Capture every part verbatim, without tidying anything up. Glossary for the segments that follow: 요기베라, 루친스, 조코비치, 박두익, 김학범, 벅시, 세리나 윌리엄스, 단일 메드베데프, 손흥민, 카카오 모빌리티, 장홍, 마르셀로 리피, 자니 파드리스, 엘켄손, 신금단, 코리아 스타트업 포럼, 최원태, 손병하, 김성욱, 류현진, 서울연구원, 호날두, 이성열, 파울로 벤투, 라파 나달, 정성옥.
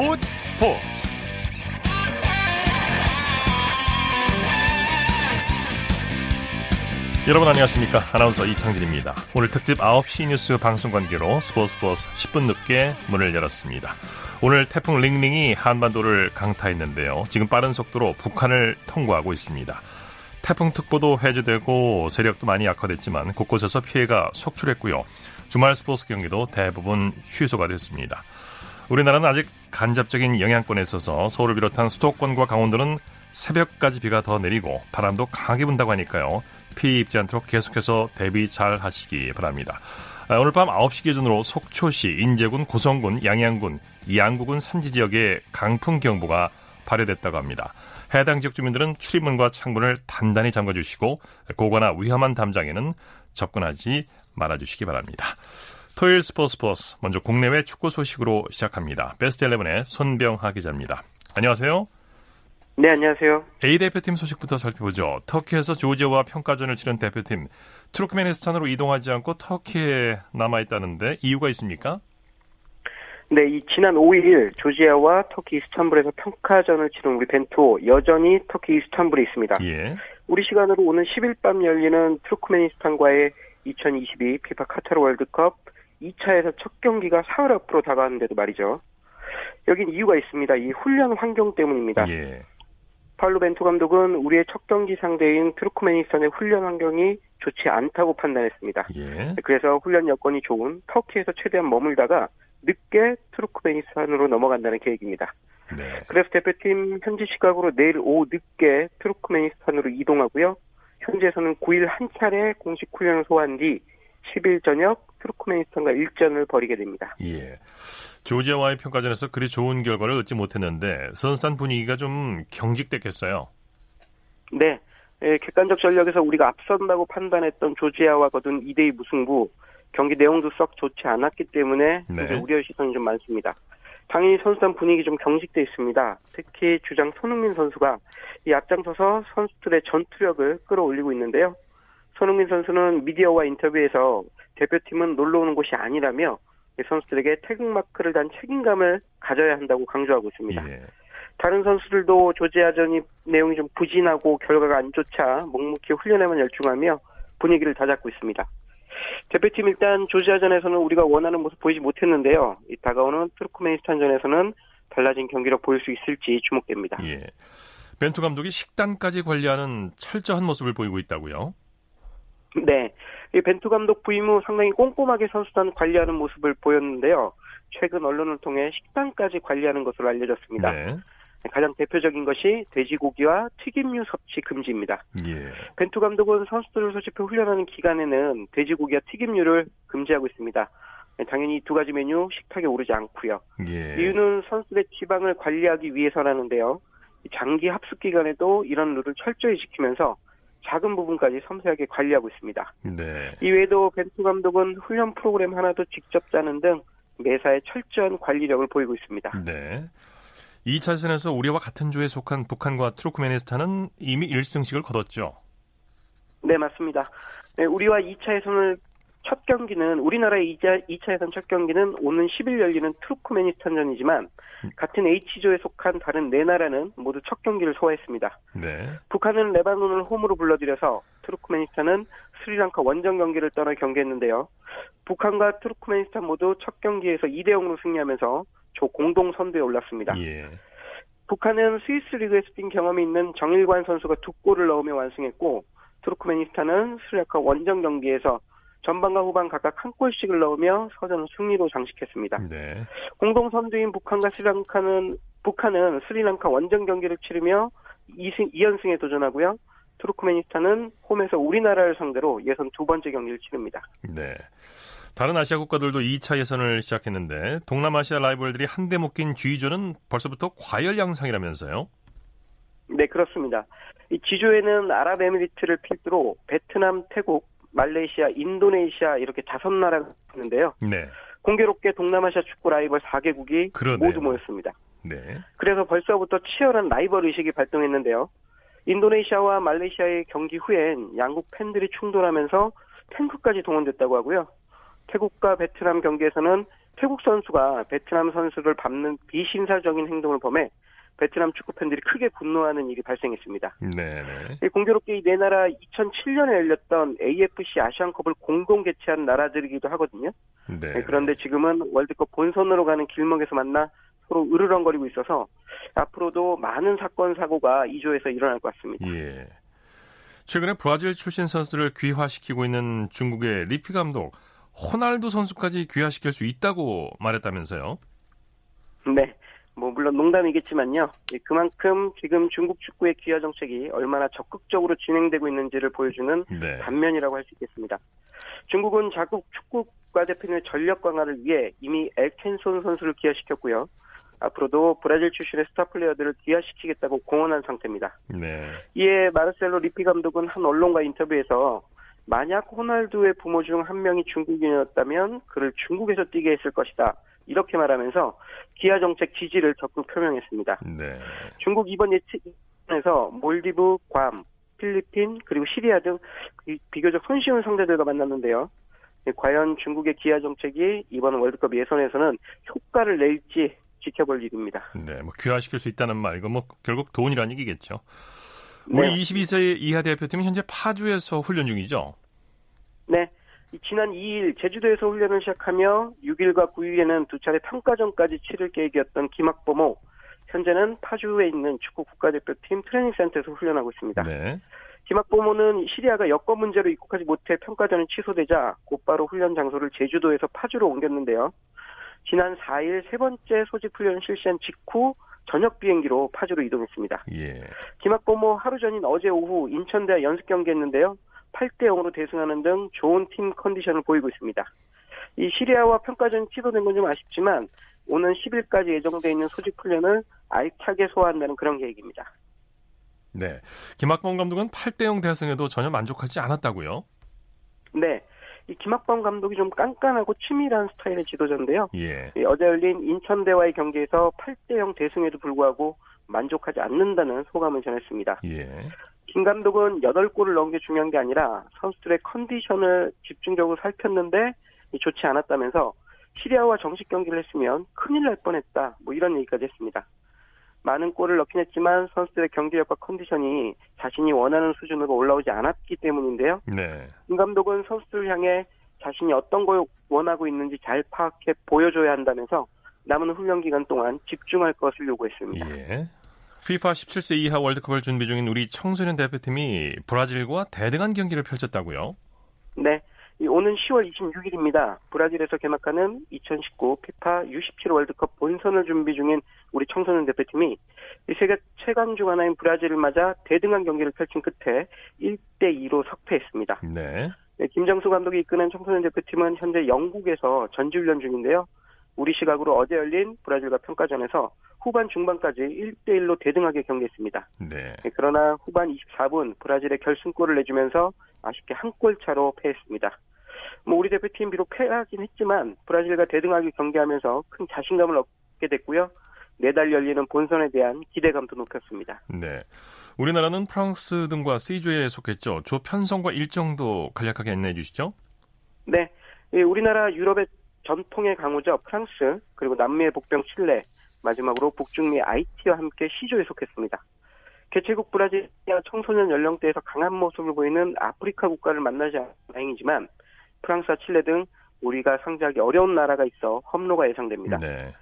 스포츠 스포츠 여러분 안녕하십니까. 아나운서 이창진입니다. 오늘 특집 아홉 시 뉴스 방송 관계로 스포츠 스포츠 십 분 늦게 문을 열었습니다. 오늘 태풍 링링이 한반도를 강타했는데요. 지금 빠른 속도로 북한을 통과하고 있습니다. 태풍특보도 해제되고 세력도 많이 약화됐지만 곳곳에서 피해가 속출했고요. 주말 스포츠 경기도 대부분 취소가 됐습니다. 우리나라는 아직 간접적인 영향권에 있어서 서울을 비롯한 수도권과 강원도는 새벽까지 비가 더 내리고 바람도 강하게 분다고 하니까요. 피해 입지 않도록 계속해서 대비 잘 하시기 바랍니다. 오늘 밤 아홉 시 기준으로 속초시, 인제군, 고성군, 양양군, 양구군 산지지역에 강풍경보가 발효됐다고 합니다. 해당 지역 주민들은 출입문과 창문을 단단히 잠가주시고 고가나 위험한 담장에는 접근하지 말아주시기 바랍니다. 토요일 스포츠 스포츠 먼저 국내외 축구 소식으로 시작합니다. 베스트 십일의 손병하 기자입니다. 안녕하세요. 네, 안녕하세요. A 대표팀 소식부터 살펴보죠. 터키에서 조지아와 평가전을 치른 대표팀 투르크메니스탄으로 이동하지 않고 터키에 남아있다는데 이유가 있습니까? 네, 이 지난 오일 조지아와 터키 이스탄불에서 평가전을 치른 우리 벤투 여전히 터키 이스탄불에 있습니다. 예. 우리 시간으로 오는 십일 밤 열리는 투르크메니스탄과의 이천이십이 피파 카타르 월드컵 이 차에서 첫 경기가 사흘 앞으로 다가왔는데도 말이죠. 여긴 이유가 있습니다. 이 훈련 환경 때문입니다. 예. 파울로 벤투 감독은 우리의 첫 경기 상대인 투르크메니스탄의 훈련 환경이 좋지 않다고 판단했습니다. 예. 그래서 훈련 여건이 좋은 터키에서 최대한 머물다가 늦게 투르크메니스탄으로 넘어간다는 계획입니다. 네. 그래서 대표팀 현지 시각으로 내일 오후 늦게 투르크메니스탄으로 이동하고요. 현지에서는 구일 한 차례 공식 훈련을 소화한 뒤 십일 저녁 투르크메니스탄과 일전을 벌이게 됩니다. 예. 조지아와의 평가전에서 그리 좋은 결과를 얻지 못했는데 선수단 분위기가 좀 경직됐겠어요. 네. 예, 객관적 전력에서 우리가 앞선다고 판단했던 조지아와 거둔 이 대 이 무승부. 경기 내용도 썩 좋지 않았기 때문에 네. 우려의 시선이 좀 많습니다. 당연히 선수단 분위기 좀 경직돼 있습니다. 특히 주장 손흥민 선수가 이 앞장서서 선수들의 전투력을 끌어올리고 있는데요. 손흥민 선수는 미디어와 인터뷰에서 대표팀은 놀러오는 곳이 아니라며 선수들에게 태극마크를 단 책임감을 가져야 한다고 강조하고 있습니다. 예. 다른 선수들도 조지아전이 내용이 좀 부진하고 결과가 안 좋자 묵묵히 훈련에만 열중하며 분위기를 다잡고 있습니다. 대표팀 일단 조지아전에서는 우리가 원하는 모습 보이지 못했는데요. 이 다가오는 투르크메니스탄전에서는 달라진 경기력 보일 수 있을지 주목됩니다. 예. 벤투 감독이 식단까지 관리하는 철저한 모습을 보이고 있다고요? 네. 이 벤투 감독 부임 후 상당히 꼼꼼하게 선수단 관리하는 모습을 보였는데요. 최근 언론을 통해 식단까지 관리하는 것으로 알려졌습니다. 네. 가장 대표적인 것이 돼지고기와 튀김류 섭취 금지입니다. 예. 벤투 감독은 선수들을 소집해 훈련하는 기간에는 돼지고기와 튀김류를 금지하고 있습니다. 당연히 이 두 가지 메뉴 식탁에 오르지 않고요. 예. 이유는 선수들의 지방을 관리하기 위해서라는데요. 장기 합숙 기간에도 이런 룰을 철저히 지키면서 작은 부분까지 섬세하게 관리하고 있습니다. 네. 이외에도 벤투 감독은 훈련 프로그램 하나도 직접 짜는 등 매사에 철저한 관리력을 보이고 있습니다. 네. 이 차전에서 우리와 같은 조에 속한 북한과 투르크메니스탄은 이미 일 승씩을 거뒀죠. 네, 맞습니다. 네, 우리와 이 차에서는 첫 경기는 우리나라의 이 차, 이 차에선 첫 경기는 오는 십일 열리는 투르크메니스탄전이지만 같은 H조에 속한 다른 네 나라는 모두 첫 경기를 소화했습니다. 네. 북한은 레바논을 홈으로 불러들여서 투르크메니스탄은 스리랑카 원정 경기를 떠나 경기했는데요. 북한과 투르크메니스탄 모두 첫 경기에서 이 대 영으로 승리하면서 조 공동 선두에 올랐습니다. 예. 북한은 스위스 리그에서 뛴 경험이 있는 정일관 선수가 두 골을 넣으며 완승했고 투르크메니스탄은 스리랑카 원정 경기에서 전반과 후반 각각 한 골씩을 넣으며 서전 승리로 장식했습니다. 네. 공동 선두인 북한과 스리랑카는 북한은 스리랑카 원정 경기를 치르며 이 연승에 도전하고요. 투르크메니스탄은 홈에서 우리나라를 상대로 예선 두 번째 경기를 치릅니다. 네. 다른 아시아 국가들도 이 차 예선을 시작했는데 동남아시아 라이벌들이 한데 묶인 G조는 벌써부터 과열 양상이라면서요? 네, 그렇습니다. 이 G조에는 아랍에미리트를 필두로 베트남, 태국, 말레이시아, 인도네시아 이렇게 다섯 나라가 있는데요. 네. 공교롭게 동남아시아 축구 라이벌 네 개국이 그러네요. 모두 모였습니다. 네. 그래서 벌써부터 치열한 라이벌 의식이 발동했는데요. 인도네시아와 말레이시아의 경기 후엔 양국 팬들이 충돌하면서 탱크까지 동원됐다고 하고요. 태국과 베트남 경기에서는 태국 선수가 베트남 선수를 밟는 비신사적인 행동을 범해 베트남 축구 팬들이 크게 분노하는 일이 발생했습니다. 네. 공교롭게 이 네 나라 이천칠 년에 열렸던 에이에프씨 아시안컵을 공동 개최한 나라들이기도 하거든요. 네. 그런데 지금은 월드컵 본선으로 가는 길목에서 만나 서로 으르렁거리고 있어서 앞으로도 많은 사건 사고가 이 조에서 일어날 것 같습니다. 예. 최근에 브라질 출신 선수들을 귀화시키고 있는 중국의 리피 감독, 호날두 선수까지 귀화시킬 수 있다고 말했다면서요? 네. 뭐 물론 농담이겠지만요. 그만큼 지금 중국 축구의 귀화 정책이 얼마나 적극적으로 진행되고 있는지를 보여주는 네. 단면이라고 할 수 있겠습니다. 중국은 자국 축구 국가대표팀의 전력 강화를 위해 이미 엘켄손 선수를 귀화시켰고요. 앞으로도 브라질 출신의 스타 플레이어들을 귀화시키겠다고 공언한 상태입니다. 네. 이에 마르셀로 리피 감독은 한 언론과 인터뷰에서 만약 호날두의 부모 중 한 명이 중국인이었다면 그를 중국에서 뛰게 했을 것이다. 이렇게 말하면서 귀화 정책 지지를 적극 표명했습니다. 네. 중국 이번 예측에서 몰디브, 괌, 필리핀 그리고 시리아 등 비교적 손쉬운 상대들과 만났는데요. 과연 중국의 귀화 정책이 이번 월드컵 예선에서는 효과를 낼지 지켜볼 일입니다. 네, 뭐 귀화시킬 수 있다는 말, 이건 뭐 결국 돈이라는 얘기겠죠. 우리 네. 이십이 세 이하 대표팀은 현재 파주에서 훈련 중이죠? 네. 지난 이 일 제주도에서 훈련을 시작하며 육 일과 구 일에는 두 차례 평가전까지 치를 계획이었던 김학범호, 현재는 파주에 있는 축구 국가대표팀 트레이닝센터에서 훈련하고 있습니다. 네. 김학범호는 시리아가 여권 문제로 입국하지 못해 평가전이 취소되자 곧바로 훈련 장소를 제주도에서 파주로 옮겼는데요. 지난 사 일 세 번째 소집 훈련을 실시한 직후 저녁 비행기로 파주로 이동했습니다. 예. 김학범호 하루 전인 어제 오후 인천대와 연습 경기했는데요. 팔 대 영으로 대승하는 등 좋은 팀 컨디션을 보이고 있습니다. 이 시리아와 평가전이 취소된 건 좀 아쉽지만 오는 십 일까지 예정돼 있는 소집 훈련을 알차게 소화한다는 그런 계획입니다. 네, 김학범 감독은 팔 대 영 대승에도 전혀 만족하지 않았다고요? 네, 이 김학범 감독이 좀 깐깐하고 치밀한 스타일의 지도자인데요. 예. 어제 열린 인천대와의 경기에서 팔 대 영 대승에도 불구하고 만족하지 않는다는 소감을 전했습니다. 예. 김 감독은 여덟 골을 넣은 게 중요한 게 아니라 선수들의 컨디션을 집중적으로 살폈는데 좋지 않았다면서 시리아와 정식 경기를 했으면 큰일 날 뻔했다. 뭐 이런 얘기까지 했습니다. 많은 골을 넣긴 했지만 선수들의 경기력과 컨디션이 자신이 원하는 수준으로 올라오지 않았기 때문인데요. 네. 김 감독은 선수들을 향해 자신이 어떤 걸 원하고 있는지 잘 파악해 보여줘야 한다면서 남은 훈련 기간 동안 집중할 것을 요구했습니다. 예. 피파 십칠 세 이하 월드컵을 준비 중인 우리 청소년 대표팀이 브라질과 대등한 경기를 펼쳤다고요? 네. 오는 시월 이십육 일입니다. 브라질에서 개막하는 이천십구 피파 유 십칠 월드컵 본선을 준비 중인 우리 청소년 대표팀이 세계 최강 중 하나인 브라질을 맞아 대등한 경기를 펼친 끝에 일 대 이로 석패했습니다. 네. 김정수 감독이 이끄는 청소년 대표팀은 현재 영국에서 전지훈련 중인데요. 우리 시각으로 어제 열린 브라질과 평가전에서 후반 중반까지 일 대 일로 대등하게 경기했습니다. 네. 그러나 후반 이십사 분 브라질의 결승골을 내주면서 아쉽게 한 골 차로 패했습니다. 뭐 우리 대표팀 비록 패하긴 했지만 브라질과 대등하게 경기하면서 큰 자신감을 얻게 됐고요. 내달 열리는 본선에 대한 기대감도 높였습니다. 네. 우리나라는 프랑스 등과 C조에 속했죠. 조 편성과 일정도 간략하게 안내해 주시죠. 네. 우리나라 유럽의 전통의 강호죠. 프랑스, 그리고 남미의 복병 칠레, 마지막으로 북중미 아이티와 함께 C조에 속했습니다. 개최국 브라질이 청소년 연령대에서 강한 모습을 보이는 아프리카 국가를 만나지 않아 다행이지만 프랑스와 칠레 등 우리가 상대하기 어려운 나라가 있어 험로가 예상됩니다. 네.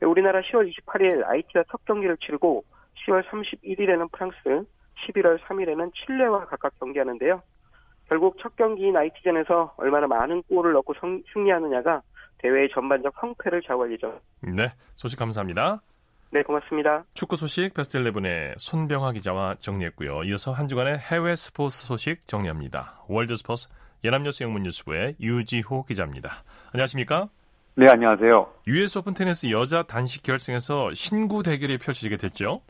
우리나라 시월 이십팔 일 아이티와 첫 경기를 치르고 시월 삼십일 일에는 프랑스, 십일월 삼 일에는 칠레와 각각 경기하는데요. 결국 첫 경기인 아이티전에서 얼마나 많은 골을 넣고 성, 승리하느냐가 대회의 전반적 성패를 좌우할 예정. 네, 소식 감사합니다. 네, 고맙습니다. 축구 소식 베스트 십일의 손병하 기자와 정리했고요. 이어서 한 주간의 해외 스포츠 소식 정리합니다. 월드 스포츠 연합뉴스 영문뉴스부의 유지호 기자입니다. 안녕하십니까? 네, 안녕하세요. 유에스 오픈 테니스 여자 단식 결승에서 신구 대결이 펼쳐지게 됐죠?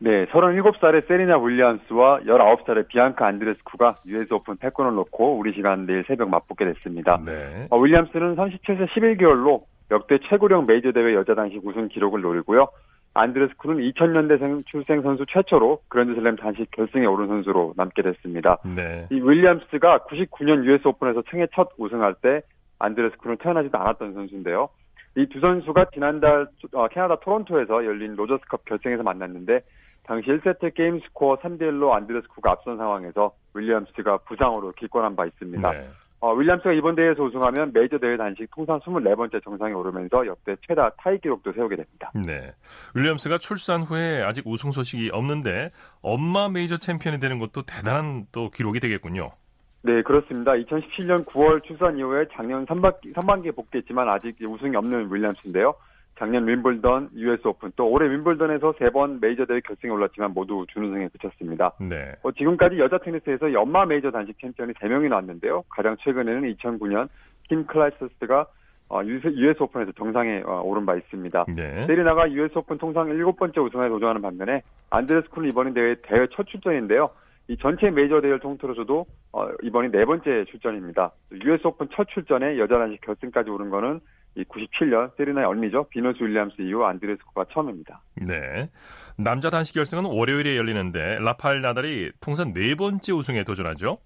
네, 서른일곱 살의 세리나 윌리엄스와 열아홉 살의 비앙카 안드레스쿠가 유에스 오픈 패권을 놓고 우리 시간 내일 새벽 맞붙게 됐습니다. 네. 어, 윌리엄스는 삼십칠 세 십일 개월로 역대 최고령 메이저 대회 여자 단식 우승 기록을 노리고요. 안드레스쿠는 이천 년대 출생 선수 최초로 그랜드슬램 단식 결승에 오른 선수로 남게 됐습니다. 네. 이 윌리엄스가 구십구 년 유에스 오픈에서 생애 첫 우승할 때 안드레스쿠는 태어나지도 않았던 선수인데요. 이 두 선수가 지난달 캐나다 토론토에서 열린 로저스컵 결승에서 만났는데 당시 일 세트 게임 스코어 삼 대 일로 안드레스쿠가 앞선 상황에서 윌리엄스가 부상으로 길권한 바 있습니다. 네. 어, 윌리엄스가 이번 대회에서 우승하면 메이저 대회 단식 통산 이십사 번째 정상에 오르면서 역대 최다 타이 기록도 세우게 됩니다. 네, 윌리엄스가 출산 후에 아직 우승 소식이 없는데 엄마 메이저 챔피언이 되는 것도 대단한 또 기록이 되겠군요. 네, 그렇습니다. 이천십칠 년 구월 출산 이후에 작년 상반기, 상반기에 복귀했지만 아직 우승이 없는 윌리엄스인데요. 작년 윈블던, 유에스 오픈, 또 올해 윈블던에서 세 번 메이저 대회 결승에 올랐지만 모두 준우승에 그쳤습니다. 네. 어, 지금까지 여자 테니스에서 연마 메이저 단식 챔피언이 세 명이나 왔는데요. 가장 최근에는 이천구 년 킴 클라이스트가 어, 유에스 오픈에서 정상에 어, 오른 바 있습니다. 네. 세리나가 유에스 오픈 통상 일곱 번째 우승에 도전하는 반면에 안드레스쿠는 이번 대회 대회 첫 출전인데요. 이 전체 메이저 대회를 통틀어서도 어, 이번이 네 번째 출전입니다. 유에스 오픈 첫 출전에 여자 단식 결승까지 오른 거는 이 구십칠 년 세리나의 언니죠. 비너스 윌리엄스 이후 안드레스쿠가 처음입니다. 네, 남자 단식 결승은 월요일에 열리는데 라파 나달이 통산 네 번째 우승에 도전하죠.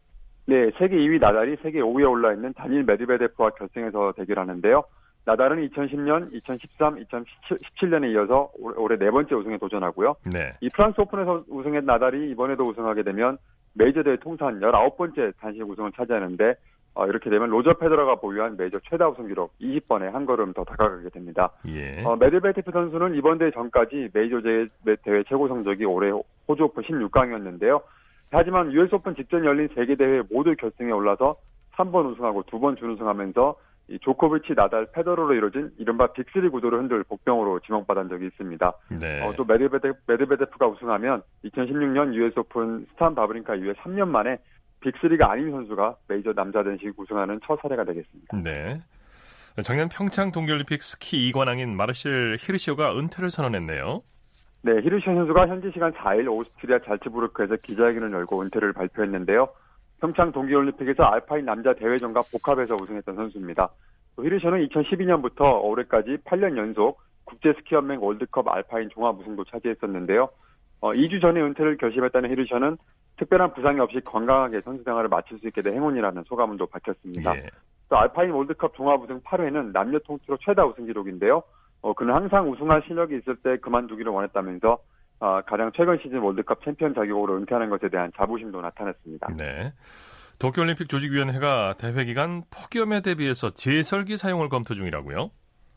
네, 세계 이 위 나달이 세계 오 위에 올라있는 단일 메드베데프와 결승에서 대결하는데요. 나달은 이천십 년, 이천십삼, 이천십칠 년에 이어서 올해 네 번째 우승에 도전하고요. 네. 이 프랑스 오픈에서 우승한 나달이 이번에도 우승하게 되면 메이저 대회 통산 열아홉 번째 단식 우승을 차지하는데 어, 이렇게 되면 로저 페더러가 보유한 메이저 최다 우승 기록 이십 번에 한 걸음 더 다가가게 됩니다. 예. 어, 메드베데프 선수는 이번 대회 전까지 메이저 대회 최고 성적이 올해 호주 오픈 십육 강이었는데요. 하지만 유에스 오픈 직전 열린 세 개 대회 모두 결승에 올라서 세 번 우승하고 두 번 준우승하면서 이 조코비치, 나달, 페더러로 이루어진 이른바 빅쓰리 구도를 흔들 복병으로 지명받은 적이 있습니다. 네. 어, 또 메드베데프, 메드베데프가 우승하면 이천십육 년 유에스 오픈 스탄 바브린카 이후에 삼 년 만에 빅쓰리가 아닌 선수가 메이저 남자 단식 우승하는 첫 사례가 되겠습니다. 네. 작년 평창 동계올림픽 스키 이 관왕인 마르셀 히르셔가 은퇴를 선언했네요. 네, 히르셔 선수가 현지 시간 사 일 오스트리아 잘츠부르크에서 기자회견을 열고 은퇴를 발표했는데요. 평창 동계올림픽에서 알파인 남자 대회전과 복합에서 우승했던 선수입니다. 히르셔는 이천십이 년부터 올해까지 팔 년 연속 국제스키연맹 월드컵 알파인 종합 우승도 차지했었는데요. 어, 이 주 전에 은퇴를 결심했다는 히르셔는 특별한 부상이 없이 건강하게 선수 생활을 마칠 수 있게 된 행운이라는 소감을 또 밝혔습니다. 예. 또 알파인 월드컵 종합 우승 팔 회는 남녀 통틀어 최다 우승 기록인데요. 어, 그는 항상 우승할 실력이 있을 때 그만두기를 원했다면서 어, 가장 최근 시즌 월드컵 챔피언 자격으로 은퇴하는 것에 대한 자부심도 나타냈습니다. 네. 도쿄올림픽 조직위원회가 대회 기간 폭염에 대비해서 제설기 사용을 검토 중이라고요?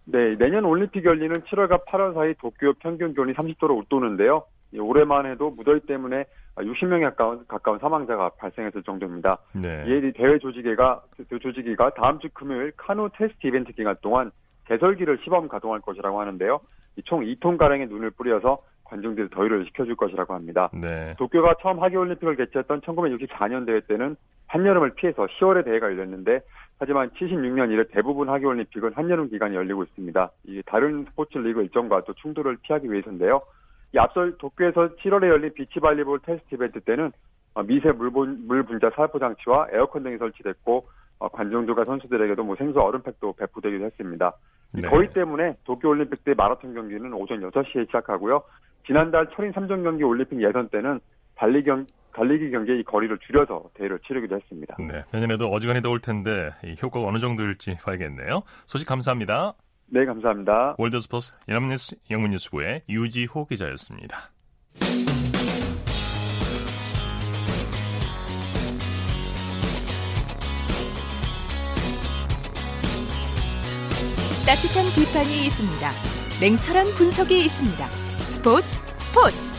네. 내년 올림픽 열리는 칠월과 팔월 사이 도쿄 평균 기온이 삼십 도로 웃도는데요. 올해만 해도 무더위 때문에 육십 명에 가까운, 가까운 사망자가 발생했을 정도입니다. 네. 이에 대회 조직위가, 조직위가 다음 주 금요일 카누 테스트 이벤트 기간 동안 제설기를 시범 가동할 것이라고 하는데요. 총 이 톤가량의 눈을 뿌려서 관중들이 더위를 식혀줄 것이라고 합니다. 네. 도쿄가 처음 하계올림픽을 개최했던 천구백육십사 년 대회 때는 한여름을 피해서 시월에 대회가 열렸는데 하지만 칠십육 년 이래 대부분 하계올림픽은 한여름 기간이 열리고 있습니다. 이게 다른 스포츠 리그 일정과 또 충돌을 피하기 위해서인데요. 이 앞서 도쿄에서 칠월에 열린 비치발리볼 테스트 이벤트 때는 미세 물분, 물 분자 살포 장치와 에어컨 등이 설치됐고 관중들과 선수들에게도 뭐 생수 얼음팩도 배포되기도 했습니다. 네. 더위 때문에 도쿄올림픽 때 마라톤 경기는 오전 여섯 시에 시작하고요. 지난달 철인 삼 종 경기 올림픽 예선 때는 달리기, 경, 달리기 경기의 거리를 줄여서 대회를 치르기도 했습니다. 네, 내년에도 어지간히 더울 텐데 이 효과가 어느 정도일지 봐야겠네요. 소식 감사합니다. 네, 감사합니다. 월드스포츠 연합뉴스 영문뉴스부의 유지호 기자였습니다. 따뜻한 비판이 있습니다. 냉철한 분석이 있습니다. 스포츠 스포츠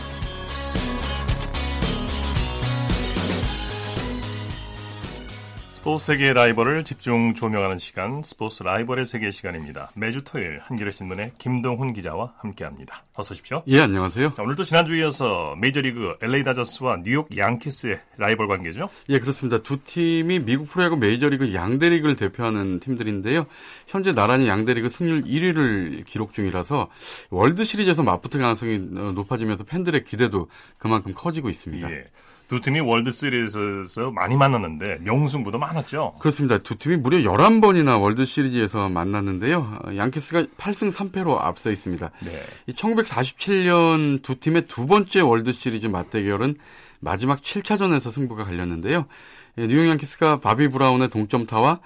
스포츠 세계의 라이벌을 집중 조명하는 시간, 스포츠 라이벌의 세계 시간입니다. 매주 토요일 한겨레신문의 김동훈 기자와 함께합니다. 어서 오십시오. 예, 안녕하세요. 자, 오늘도 지난주에 이어서 메이저리그 엘에이 다저스와 뉴욕 양키스의 라이벌 관계죠? 예, 그렇습니다. 두 팀이 미국 프로야구 메이저리그 양대리그를 대표하는 팀들인데요. 현재 나란히 양대리그 승률 일 위를 기록 중이라서 월드시리즈에서 맞붙을 가능성이 높아지면서 팬들의 기대도 그만큼 커지고 있습니다. 예. 두 팀이 월드시리즈에서 많이 만났는데 명승부도 많았죠? 그렇습니다. 두 팀이 무려 열한 번이나 월드시리즈에서 만났는데요. 양키스가 팔 승 삼 패로 앞서 있습니다. 네. 이 천구백사십칠 년 두 팀의 두 번째 월드시리즈 맞대결은 마지막 칠 차전에서 승부가 갈렸는데요. 뉴욕 양키스가 바비 브라운의 동점타와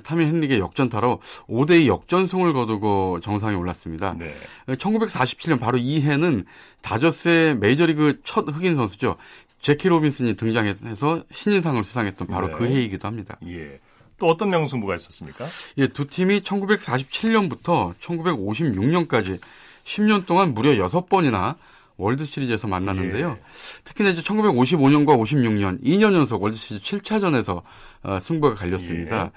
타미 헨릭의 역전타로 오 대 이 역전승을 거두고 정상에 올랐습니다. 네. 천구백사십칠 년 바로 이 해는 다저스의 메이저리그 첫 흑인 선수죠. 제키 로빈슨이 등장해서 신인상을 수상했던 바로 네. 그 해이기도 합니다. 예. 또 어떤 명승부가 있었습니까? 예, 두 팀이 천구백사십칠 년부터 천구백오십육 년까지 십 년 동안 무려 여섯 번이나 월드시리즈에서 만났는데요. 예. 특히나 이제 천구백오십오 년과 오십육 년 이 년 연속 월드시리즈 칠 차전에서 어, 승부가 갈렸습니다. 예.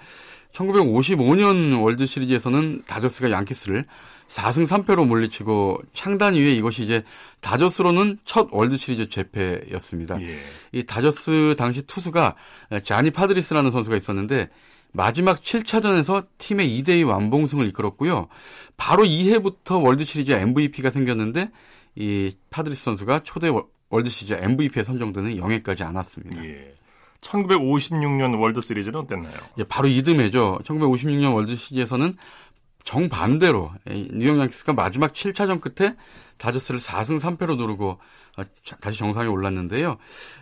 천구백오십오 년 월드시리즈에서는 다저스가 양키스를 사 승 삼 패로 몰리치고 창단 이후에 이것이 이제 다저스로는 첫 월드시리즈 재패였습니다. 예. 이 다저스 당시 투수가 자니 파드리스라는 선수가 있었는데 마지막 칠 차전에서 팀의 이 대 이 완봉승을 이끌었고요. 바로 이 해부터 월드시리즈 엠브이피가 생겼는데 이 파드리스 선수가 초대 월드시리즈 엠브이피에 선정되는 영예까지 안았습니다. 예. 천구백오십육 년 월드시리즈는 어땠나요? 예, 바로 이듬해죠. 천구백오십육 년 월드시리즈에서는 정반대로 뉴욕 양키스가 마지막 칠 차전 끝에 다저스를 사 승 삼 패로 누르고 다시 정상에 올랐는데요.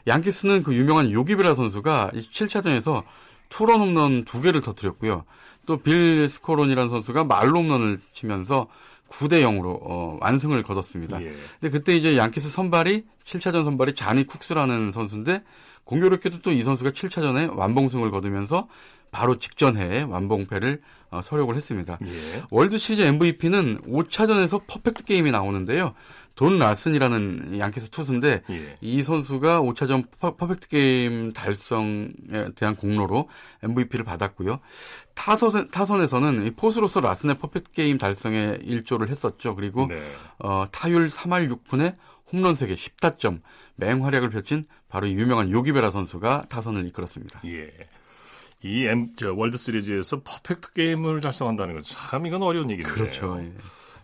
양키스는 그 유명한 요기베라 선수가 칠 차전에서 투런 홈런 두 개를 터뜨렸고요. 또 빌 스코론이라는 선수가 말로 홈런을 치면서 구 대 영으로 어, 완승을 거뒀습니다. 예. 근데 그때 이제 양키스 선발이 칠 차전 선발이 자니 쿡스라는 선수인데 공교롭게도 또 이 선수가 칠 차전에 완봉승을 거두면서 바로 직전해에 완봉패를 어, 서력을 했습니다. 예. 월드시리즈 엠브이피는 오 차전에서 퍼펙트 게임이 나오는데요. 돈 라슨이라는 양키스 투수인데 예. 이 선수가 오 차전 퍼, 퍼펙트 게임 달성에 대한 공로로 엠브이피를 받았고요. 타선, 타선에서는 포수로서 라슨의 퍼펙트 게임 달성에 일조를 했었죠. 그리고 네. 어, 타율 삼 할 육 푼에 홈런 세 개, 십 타점, 맹활약을 펼친 바로 유명한 요기베라 선수가 타선을 이끌었습니다. 예. 이 M, 저, 월드시리즈에서 퍼펙트 게임을 달성한다는 건 참 이건 어려운 얘기인데. 그렇죠. 예.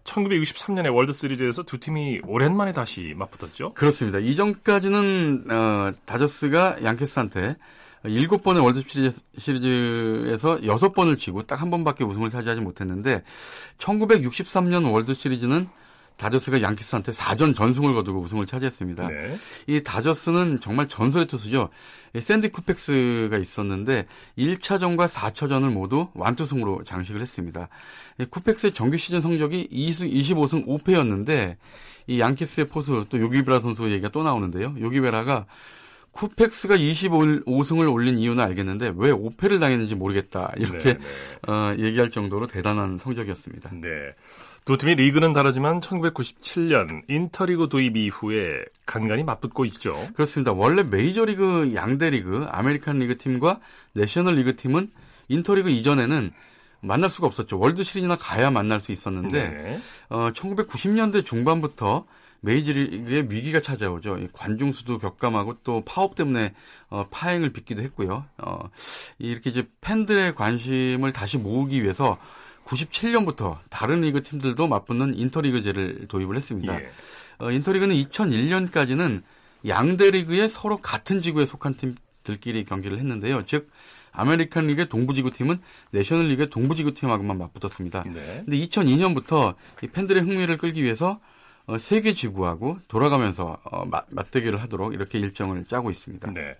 천구백육십삼 년에 월드시리즈에서 두 팀이 오랜만에 다시 맞붙었죠? 그렇습니다. 이전까지는 어, 다저스가 양키스한테 일곱 번의 월드시리즈에서 여섯 번을 지고 딱 한 번밖에 우승을 차지하지 못했는데 천구백육십삼 년 월드시리즈는 다저스가 양키스한테 사 전 전승을 거두고 우승을 차지했습니다. 네. 이 다저스는 정말 전설의 투수죠. 샌디 쿠펙스가 있었는데 일 차전과 사 차전을 모두 완투승으로 장식을 했습니다. 쿠펙스의 정규 시즌 성적이 이승 이십오 승 오 패였는데 이 양키스의 포수 또 요기베라 선수 얘기가 또 나오는데요. 요기베라가 쿠펙스가 이십오 승을 올린 이유는 알겠는데 왜 오 패를 당했는지 모르겠다 이렇게 네, 네. 어, 얘기할 정도로 대단한 성적이었습니다. 네. 두 팀의 리그는 다르지만 천구백구십칠 년 인터리그 도입 이후에 간간히 맞붙고 있죠. 그렇습니다. 원래 메이저리그 양대 리그, 아메리칸 리그 팀과 내셔널 리그 팀은 인터리그 이전에는 만날 수가 없었죠. 월드시리즈나 가야 만날 수 있었는데 네. 어, 천구백구십 년대 중반부터 메이저리그의 위기가 찾아오죠. 관중 수도 격감하고 또 파업 때문에 어, 파행을 빚기도 했고요. 어, 이렇게 이제 팬들의 관심을 다시 모으기 위해서 구십칠 년부터 다른 리그 팀들도 맞붙는 인터리그제를 도입을 했습니다. 예. 어, 인터리그는 이천일 년까지는 양대 리그에 서로 같은 지구에 속한 팀들끼리 경기를 했는데요. 즉 아메리칸 리그의 동부지구 팀은 내셔널 리그의 동부지구 팀하고만 맞붙었습니다. 그런데 네. 이천이 년부터 이 팬들의 흥미를 끌기 위해서 어, 세 개 지구하고 돌아가면서 어, 맞, 맞대결을 하도록 이렇게 일정을 짜고 있습니다. 네.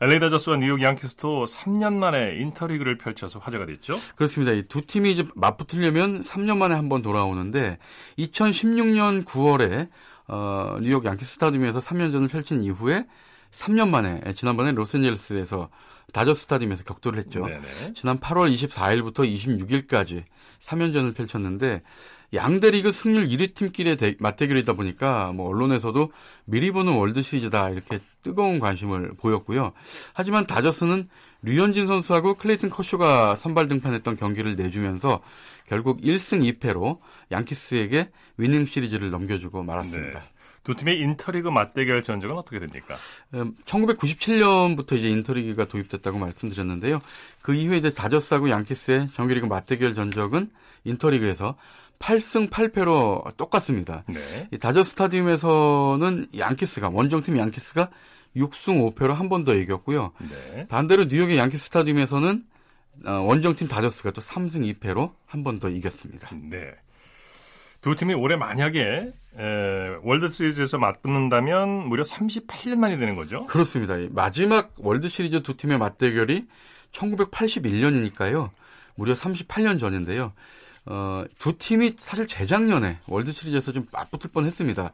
엘에이 다저스와 뉴욕 양키스도 삼 년 만에 인터리그를 펼쳐서 화제가 됐죠? 그렇습니다. 이 두 팀이 이제 맞붙으려면 삼 년 만에 한 번 돌아오는데 이천십육 년 구월에 어, 뉴욕 양키스 스타디움에서 삼 년전을 펼친 이후에 삼 년 만에 지난번에 로스앤젤레스에서 다저스 스타디움에서 격돌을 했죠. 네네. 지난 팔월 이십사일부터 이십육일까지 삼 연전을 펼쳤는데 양대 리그 승률 일 위 팀끼리의 대, 맞대결이다 보니까 뭐 언론에서도 미리 보는 월드시리즈다 이렇게 뜨거운 관심을 보였고요. 하지만 다저스는 류현진 선수하고 클레이튼 커쇼가 선발 등판했던 경기를 내주면서 결국 일 승 이 패로 양키스에게 위닝 시리즈를 넘겨주고 말았습니다. 네. 두 팀의 인터리그 맞대결 전적은 어떻게 됩니까? 천구백구십칠 년부터 이제 인터리그가 도입됐다고 말씀드렸는데요. 그 이후에 이제 다저스하고 양키스의 정규리그 맞대결 전적은 인터리그에서 팔 승 팔 패로 똑같습니다. 네. 이 다저스 스타디움에서는 양키스가 원정팀 양키스가 육 승 오 패로 한 번 더 이겼고요. 네. 반대로 뉴욕의 양키스 스타디움에서는 원정팀 다저스가 또 삼 승 이 패로 한 번 더 이겼습니다. 네. 두 팀이 올해 만약에 월드시리즈에서 맞붙는다면 무려 삼십팔 년 만이 되는 거죠? 그렇습니다. 마지막 월드시리즈 두 팀의 맞대결이 천구백팔십일 년이니까요. 무려 삼십팔 년 전인데요. 어, 두 팀이 사실 재작년에 월드 시리즈에서 좀 맞붙을 뻔했습니다.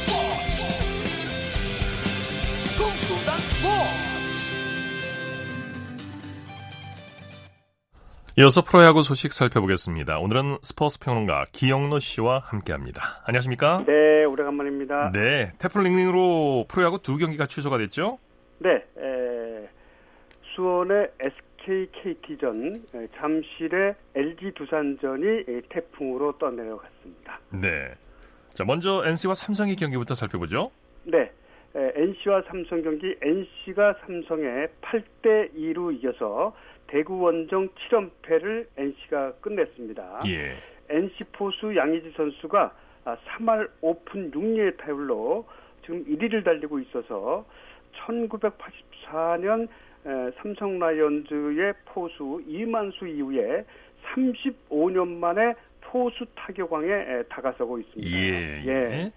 꿈꾸던 스포츠. 이어서 프로야구 소식 살펴보겠습니다. 오늘은 스포츠 평론가 기영로 씨와 함께합니다. 안녕하십니까? 네, 오래간만입니다. 네, 태풍 링링으로 프로야구 두 경기가 취소가 됐죠? 네, 에, 수원의 에스케이 케이티전, 잠실의 엘지 두산전이 태풍으로 떠내려갔습니다. 네, 자 먼저 엔씨와 삼성의 경기부터 살펴보죠. 네. 엔씨와 삼성 경기, 엔씨가 삼성에 팔 대 이로 이겨서 대구 원정 칠 연패를 엔씨가 끝냈습니다. 예. 엔씨 포수 양의지 선수가 삼 할 오 푼 육 리의 타율로 지금 일 위를 달리고 있어서 천구백팔십사 년 삼성 라이온즈의 포수 이만수 이후에 삼십오 년 만에 포수 타격왕에 다가서고 있습니다. 예. 예.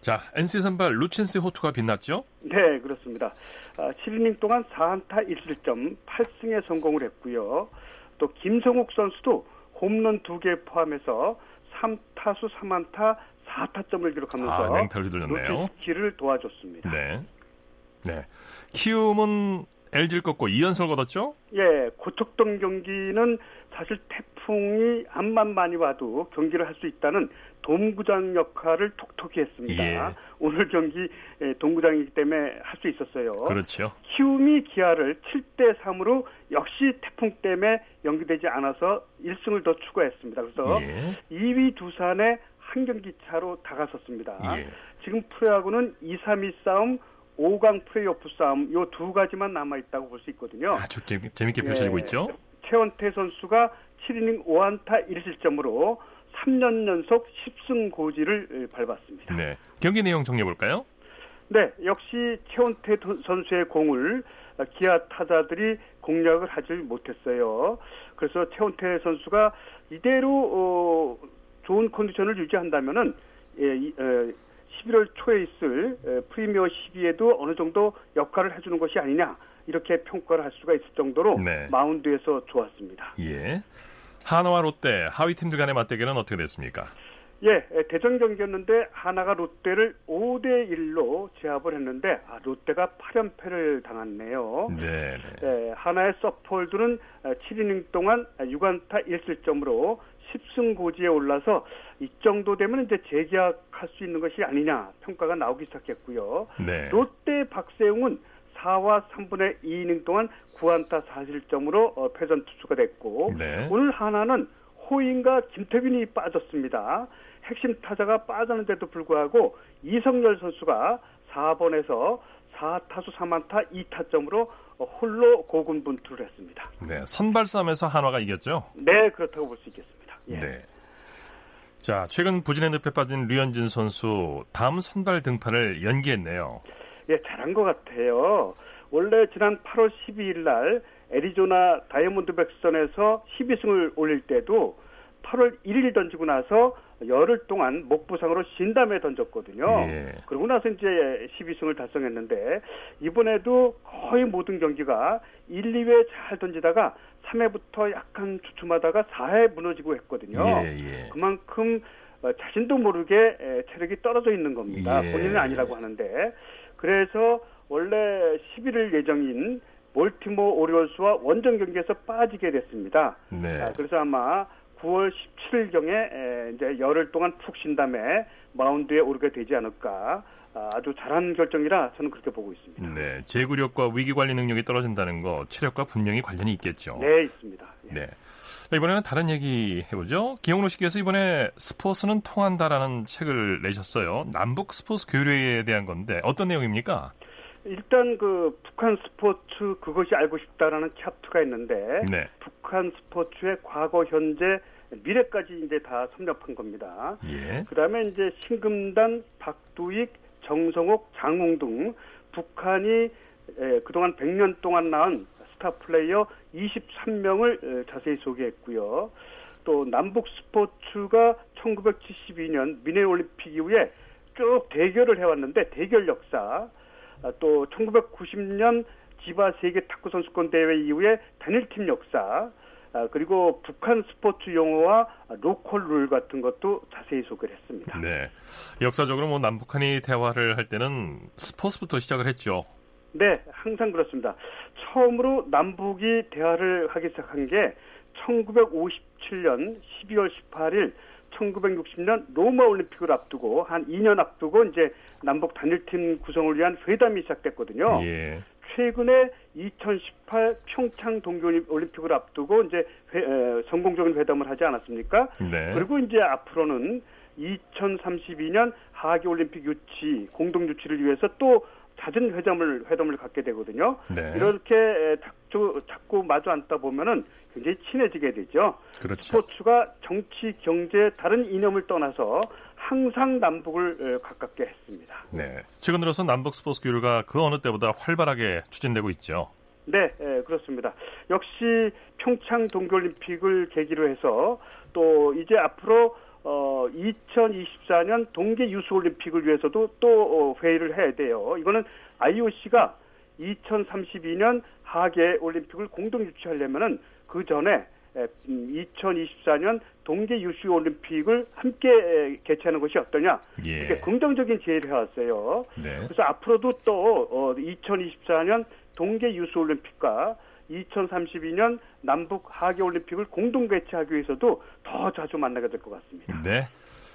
자, 엔씨 선발 루친스 호투가 빛났죠? 네, 그렇습니다. 칠 이닝 동안 사 안타 일 실점, 팔 승에 성공을 했고요. 또 김성욱 선수도 홈런 두 개 포함해서 삼 타수 삼 안타 사 타점을 기록하면서 아, 맹탈 휘둘렸네요. 루친스를 도와줬습니다. 네. 네. 키움은 엘지를 꺾고 이 연승을 거뒀죠? 예, 고척돔 경기는 사실 태풍이 암만 많이 와도 경기를 할 수 있다는 돔구장 역할을 톡톡히 했습니다. 예. 오늘 경기 돔구장이기 때문에 할 수 있었어요. 그렇죠. 키움이 기아를 칠 대 삼으로 역시 태풍 때문에 연기되지 않아서 일 승을 더 추가했습니다. 그래서 예. 이 위 두산에 한 경기 차로 다가섰습니다. 예. 지금 프로야구는 이, 삼 위 싸움, 오 강 플레이오프 싸움 이 두 가지만 남아있다고 볼 수 있거든요. 아주 재밌게 펼쳐지고 예. 있죠. 최원태 선수가 칠 이닝 오 안타 일 실점으로 삼 년 연속 십 승 고지를 밟았습니다. 네, 경기 내용 정리해볼까요? 네, 역시 최원태 선수의 공을 기아 타자들이 공략을 하지 못했어요. 그래서 최원태 선수가 이대로 어, 좋은 컨디션을 유지한다면은 예, 이, 에, 십일월 초에 있을 프리미어 시기에도 어느 정도 역할을 해주는 것이 아니냐 이렇게 평가를 할 수가 있을 정도로 네. 마운드에서 좋았습니다. 예. 한화와 롯데 하위 팀들 간의 맞대결은 어떻게 됐습니까? 예, 대전 경기였는데 한화가 롯데를 오 대 일로 제압을 했는데 아, 롯데가 팔 연패를 당했네요. 네. 예, 한화의 서폴드는 칠 이닝 동안 육 안타 일 실점으로 십 승 고지에 올라서 이 정도 되면 이제 재계약할 수 있는 것이 아니냐 평가가 나오기 시작했고요. 네. 롯데 박세웅은 사 와 삼 분의 이 이닝 동안 구 안타 사 실점으로 패전 투수가 됐고 네. 오늘 하나는 호잉과 김태균이 빠졌습니다. 핵심 타자가 빠졌는데도 불구하고 이성열 선수가 사 번에서 사 타수 삼 안타 이 타점으로 홀로 고군분투를 했습니다. 네, 선발 싸움에서 한화가 이겼죠? 네, 그렇다고 볼 수 있겠습니다. 예. 네. 자, 최근 부진의 늪에 빠진 류현진 선수 다음 선발 등판을 연기했네요. 예, 잘한 것 같아요. 원래 지난 팔월 십이일 날 애리조나 다이아몬드백스전에서 십이 승을 올릴 때도 팔월 일일 던지고 나서 열흘 동안 목 부상으로 쉰다며 던졌거든요. 예. 그러고 나서 이제 십이 승을 달성했는데 이번에도 거의 모든 경기가 일, 이 회 잘 던지다가 삼 회부터 약간 주춤하다가 사 회 무너지고 했거든요. 예, 예. 그만큼 자신도 모르게 체력이 떨어져 있는 겁니다. 예. 본인은 아니라고 하는데, 그래서 원래 십일 일 예정인 볼티모어 오리올스와 원정 경기에서 빠지게 됐습니다. 네. 아, 그래서 아마 구월 십칠일경에 이제 열흘 동안 푹 쉰 다음에 마운드에 오르게 되지 않을까. 아, 아주 잘한 결정이라 저는 그렇게 보고 있습니다. 네, 제구력과 위기관리 능력이 떨어진다는 거 체력과 분명히 관련이 있겠죠. 네, 있습니다. 예. 네. 이번에는 다른 얘기 해보죠. 기영로 씨께서 이번에 스포츠는 통한다라는 책을 내셨어요. 남북 스포츠 교류에 대한 건데 어떤 내용입니까? 일단 그 북한 스포츠 그것이 알고 싶다라는 챕터가 있는데 네. 북한 스포츠의 과거, 현재, 미래까지 이제 다 섭렵한 겁니다. 예. 그다음에 이제 신금단, 박두익, 정성옥, 장홍 등 북한이 그동안 백 년 동안 낳은 스타 플레이어 이십삼 명을 자세히 소개했고요. 또 남북 스포츠가 천구백칠십이년 미네올림픽 이후에 쭉 대결을 해왔는데 대결 역사, 또 천구백구십년 지바 세계 탁구 선수권 대회 이후에 단일팀 역사, 그리고 북한 스포츠 용어와 로컬 룰 같은 것도 자세히 소개를 했습니다. 네, 역사적으로 뭐 남북한이 대화를 할 때는 스포츠부터 시작을 했죠. 네, 항상 그렇습니다. 처음으로 남북이 대화를 하기 시작한 게 천구백오십칠년 십이월 십팔일 천구백육십년 로마 올림픽을 앞두고 한 이 년 앞두고 이제 남북 단일팀 구성을 위한 회담이 시작됐거든요. 예. 최근에 이천십팔 평창 동계올림픽을 앞두고 이제 회, 에, 성공적인 회담을 하지 않았습니까? 네. 그리고 이제 앞으로는 이천삼십이년 하계올림픽 유치, 공동 유치를 위해서 또 잦은 회담을 회담을 갖게 되거든요. 네. 이렇게 자꾸, 자꾸 마주 앉다 보면은 굉장히 친해지게 되죠. 그렇죠. 스포츠가 정치, 경제, 다른 이념을 떠나서 항상 남북을 가깝게 했습니다. 네. 최근 들어서 남북 스포츠 교류가 그 어느 때보다 활발하게 추진되고 있죠. 네, 예, 그렇습니다. 역시 평창 동계올림픽을 계기로 해서 또 이제 앞으로 어, 이천이십사년 동계 유스올림픽을 위해서도 또 회의를 해야 돼요. 이거는 아이오씨가 이천삼십이년 하계올림픽을 공동 유치하려면은 그 전에 이천이십사년 동계 유스올림픽을 함께 개최하는 것이 어떠냐. 예. 긍정적인 제의를 해왔어요. 네. 그래서 앞으로도 또 이천이십사년 동계 유스올림픽과 이천삼십이년 남북 하계올림픽을 공동 개최하기 위해서도 더 자주 만나게 될 것 같습니다. 네,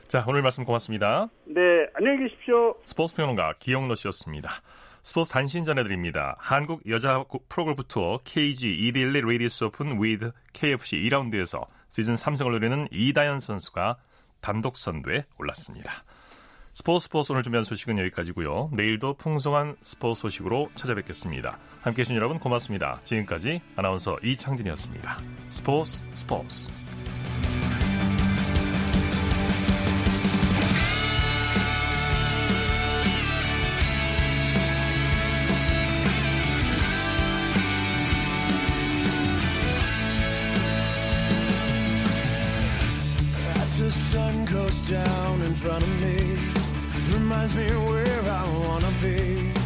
자 오늘 말씀 고맙습니다. 네, 안녕히 계십시오. 스포츠 평론가 기영로 씨였습니다. 스포츠 단신 전해드립니다. 한국 여자 프로골프 투어 케이지 이백십일 레이디스 오픈 위드 케이에프씨 이 라운드에서 시즌 삼 승을 노리는 이다현 선수가 단독 선두에 올랐습니다. 스포츠 스포츠 오늘 준비한 소식은 여기까지고요. 내일도 풍성한 스포츠 소식으로 찾아뵙겠습니다. 함께해 주신 여러분 고맙습니다. 지금까지 아나운서 이창진이었습니다. 스포츠 스포츠 down in front of me reminds me where I wanna be.